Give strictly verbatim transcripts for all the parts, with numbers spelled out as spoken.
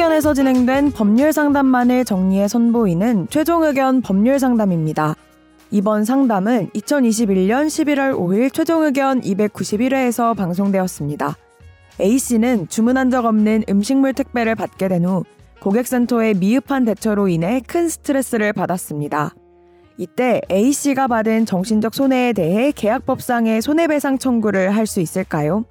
의견에서 진행된 법률 상담만을 정리해 선보이는 최종 의견 법률 상담입니다. 이번 상담은 이천이십일년 십일월 오일 최종 의견 이백구십일회에서 방송되었습니다. A씨는 주문한 적 없는 음식물 택배를 받게 된 후 고객센터의 미흡한 대처로 인해 큰 스트레스를 받았습니다. 이때 A씨가 받은 정신적 손해에 대해 계약법상의 손해배상 청구를 할 수 있을까요?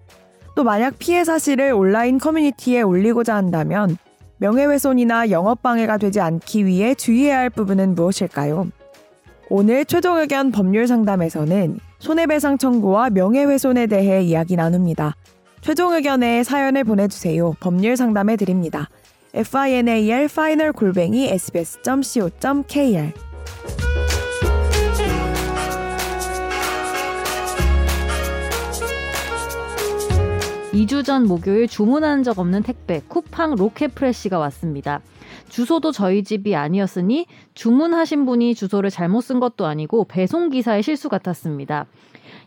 또 만약 피해 사실을 온라인 커뮤니티에 올리고자 한다면 명예훼손이나 영업방해가 되지 않기 위해 주의해야 할 부분은 무엇일까요? 오늘 최종 의견 법률 상담에서는 손해배상 청구와 명예훼손에 대해 이야기 나눕니다. 최종 의견에 사연을 보내주세요. 법률 상담해 드립니다. final, final 골뱅이 에스비에스 점 씨오 점 케이알 이 주 전 목요일 주문한 적 없는 택배 쿠팡 로켓프레쉬가 왔습니다. 주소도 저희 집이 아니었으니 주문하신 분이 주소를 잘못 쓴 것도 아니고 배송기사의 실수 같았습니다.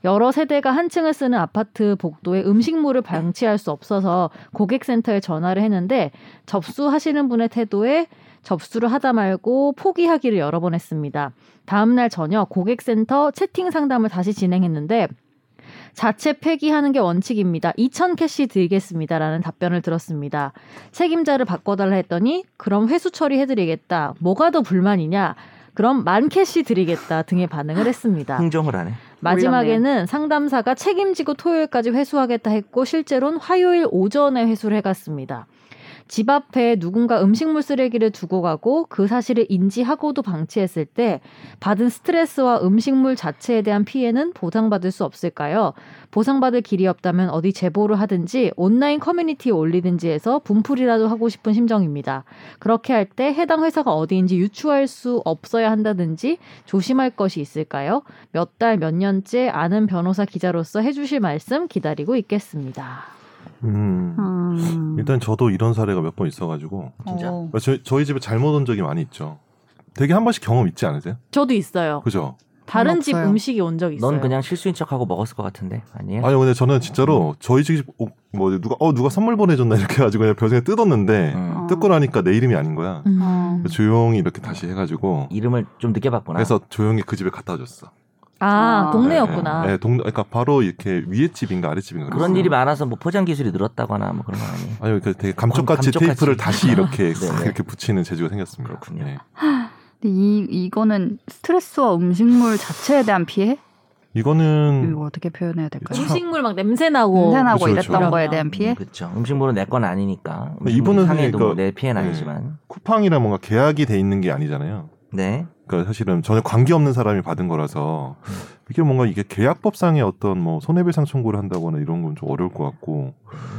여러 세대가 한 층을 쓰는 아파트 복도에 음식물을 방치할 수 없어서 고객센터에 전화를 했는데 접수하시는 분의 태도에 접수를 하다 말고 포기하기를 여러 번 했습니다. 다음날 저녁 고객센터 채팅 상담을 다시 진행했는데 자체 폐기하는 게 원칙입니다. 이천 캐시 드리겠습니다라는 답변을 들었습니다. 책임자를 바꿔달라 했더니 그럼 회수 처리해드리겠다. 뭐가 더 불만이냐? 그럼 만 캐시 드리겠다 등의 반응을 했습니다. 흥정을 하네. 마지막에는 몰랐네요. 상담사가 책임지고 토요일까지 회수하겠다 했고 실제로는 화요일 오전에 회수를 해갔습니다. 집 앞에 누군가 음식물 쓰레기를 두고 가고 그 사실을 인지하고도 방치했을 때 받은 스트레스와 음식물 자체에 대한 피해는 보상받을 수 없을까요? 보상받을 길이 없다면 어디 제보를 하든지 온라인 커뮤니티에 올리든지 해서 분풀이라도 하고 싶은 심정입니다. 그렇게 할 때 해당 회사가 어디인지 유추할 수 없어야 한다든지 조심할 것이 있을까요? 몇 달, 몇 년째 아는 변호사 기자로서 해주실 말씀 기다리고 있겠습니다. 음. 음. 일단 저도 이런 사례가 몇 번 있어가지고 진짜? 저희, 저희 집에 잘못 온 적이 많이 있죠. 되게 한 번씩 경험 있지 않으세요? 저도 있어요. 그죠? 다른 집 음식이 온 적 있어요. 넌 그냥 실수인 척하고 먹었을 것 같은데 아니에요? 아니 근데 저는 진짜로 저희 집 뭐 누가 어 누가 선물 보내줬나 이렇게 해가지고 그냥 벼슬에 뜯었는데 음. 뜯고 나니까 내 이름이 아닌 거야. 음. 조용히 이렇게 다시 해가지고 이름을 좀 늦게 봤구나. 그래서 조용히 그 집에 갖다 줬어. 아, 아, 동네였구나. 네, 네, 동, 그러니까 바로 이렇게 위에 집인가 아래 집인가 그런 그랬어요. 일이 많아서 뭐 포장 기술이 늘었다거나 뭐 그런 거 아니에요? 아니요, 그 되게 감쪽같이, 감쪽같이 테이프를 다시 이렇게 이렇게 붙이는 재주가 생겼습니다. 그렇군요. 네. 근데 이 이거는 스트레스와 음식물 자체에 대한 피해? 이거는 이거 어떻게 표현해야 될까요? 음식물 막 냄새 나고 냄새 나고 그렇죠, 이랬던 그렇죠. 거에 대한 피해? 그렇죠. 음식물은 내 건 아니니까. 이분은 상해도 그러니까, 내 피해는 네. 아니지만 쿠팡이랑 뭔가 계약이 돼 있는 게 아니잖아요. 네. 그러니까 사실은 전혀 관계 없는 사람이 받은 거라서 이게 뭔가 이게 계약법상의 어떤 뭐 손해배상 청구를 한다거나 이런 건 좀 어려울 것 같고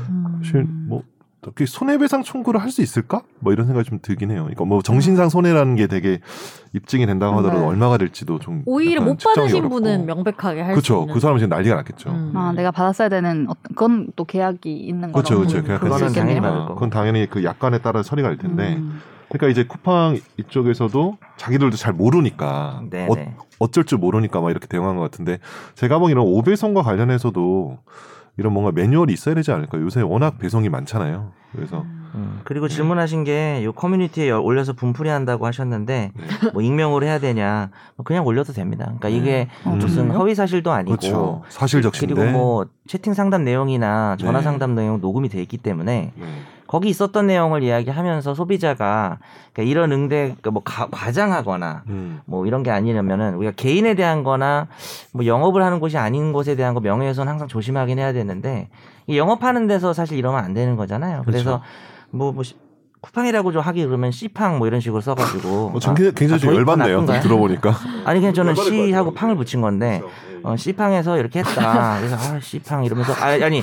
음. 사실 뭐 어떻게 손해배상 청구를 할 수 있을까? 뭐 이런 생각이 좀 들긴 해요. 그러니까 뭐 정신상 손해라는 게 되게 입증이 된다고 하더라도 네. 얼마가 될지도 좀 오히려 못 받으신 어렵고. 분은 명백하게 할 수 있는 그렇죠. 그 사람은 지금 난리가 났겠죠. 음. 아 내가 받았어야 되는 어떤 건 또 계약이 있는 거죠. 그렇죠, 그렇죠. 그건 당연히 그건 당연히 그 약관에 따라 처리가 될 텐데. 음. 그러니까 이제 쿠팡 이쪽에서도 자기들도 잘 모르니까 어, 어쩔 줄 모르니까 막 이렇게 대응한 것 같은데 제가 보기엔 이런 오배송과 관련해서도 이런 뭔가 매뉴얼이 있어야 되지 않을까. 요새 워낙 배송이 많잖아요. 그래서 음. 그리고 네. 질문하신 게 요 커뮤니티에 올려서 분풀이 한다고 하셨는데 네. 뭐 익명으로 해야 되냐? 그냥 올려도 됩니다. 그러니까 이게 음. 무슨 허위 사실도 아니고 그렇죠. 사실적신데 그리고 뭐 채팅 상담 내용이나 전화 네. 상담 내용 녹음이 돼 있기 때문에. 네. 거기 있었던 내용을 이야기하면서 소비자가 그러니까 이런 응대 뭐 가, 과장하거나 음. 뭐 이런 게 아니라면은 우리가 개인에 대한 거나 뭐 영업을 하는 곳이 아닌 곳에 대한 거 명예훼손 항상 조심하긴 해야 되는데 이 영업하는 데서 사실 이러면 안 되는 거잖아요. 그래서 뭐, 뭐 시, 쿠팡이라고 좀 하기 그러면 씨팡 뭐 이런 식으로 써가지고 어, 전 굉장히 아, 좀 열받네요. 들어보니까 아니 그냥 저는 씨하고 팡을 붙인 건데 어, 씨팡에서 이렇게 했다. 그래서 아 씨팡 이러면서 아, 아니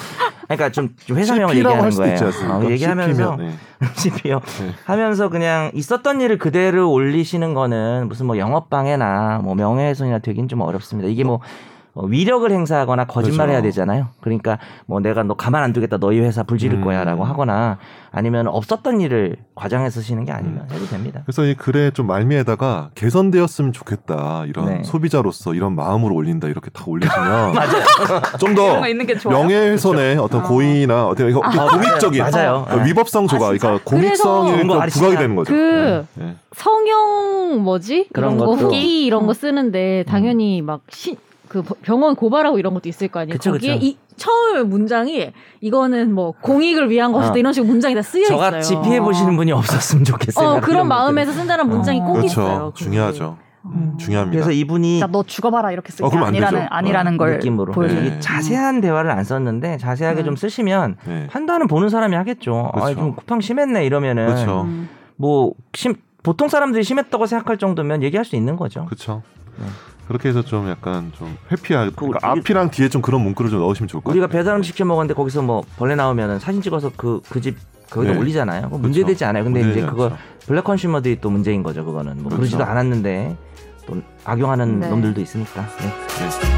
그러니까 좀, 좀 회사명을 얘기하는 거예요. 어, 얘기하면서 씨피면, 네. 씨피요 네. 하면서 그냥 있었던 일을 그대로 올리시는 거는 무슨 뭐 영업방해나 뭐 명예훼손이나 되긴 좀 어렵습니다. 이게 뭐 위력을 행사하거나 거짓말을 그렇죠. 해야 되잖아요. 그러니까 뭐 내가 너 가만 안 두겠다, 너희 회사 불지를 음. 거야라고 하거나 아니면 없었던 일을 과장해서 쓰시는 게 아니면 음. 해도 됩니다. 그래서 이 글의 좀 말미에다가 개선되었으면 좋겠다 이런 네. 소비자로서 이런 마음으로 올린다 이렇게 다 올리시면 좀 더 명예훼손의 그렇죠. 어떤 아. 고의나 어떤 이거 아, 공익적인 맞아요. 아. 위법성 조가 아, 그러니까 공익성이 부각이 되는 거죠. 그 네. 네. 성형 뭐지 그런, 그런 거 후기 이런 거 쓰는데 당연히 음. 막 신 그 병원 고발하고 이런 것도 있을 거 아니에요. 그쵸, 거기에 그쵸. 이 처음 문장이 이거는 뭐 공익을 위한 것이다 아. 이런 식으로 문장이 다 쓰여 있어요. 저같이 피해 보시는 분이 없었으면 좋겠어요. 어, 그런 마음에서 쓴다는 어. 문장이 꼭 그렇죠. 있어요. 그게. 중요하죠. 음. 중요합니다. 그래서 이분이 너 죽어봐라 이렇게 쓰기 어, 아니라는 아니라는 어, 걸 느낌으로 보여주기 네. 자세한 대화를 안 썼는데 자세하게 음. 좀 쓰시면 네. 판단은 보는 사람이 하겠죠. 그렇죠. 아, 좀 쿠팡 심했네 이러면은 그렇죠. 음. 뭐 심, 보통 사람들이 심했다고 생각할 정도면 얘기할 수 있는 거죠. 그렇죠. 네. 그렇게 해서 좀 약간 좀 회피하고 그러니까 앞이랑 뒤에 좀 그런 문구를 좀 넣으시면 좋을 것 같아요. 우리가 배달음식 시켜 먹었는데 거기서 뭐 벌레 나오면 사진 찍어서 그 그 집 거기다 네. 올리잖아요. 문제되지 않아요. 근데 이제 그거 않죠. 블랙 컨슈머들이 또 문제인 거죠. 그거는 뭐 그렇죠. 그러지도 않았는데 또 악용하는 네. 놈들도 있으니까. 네. 네.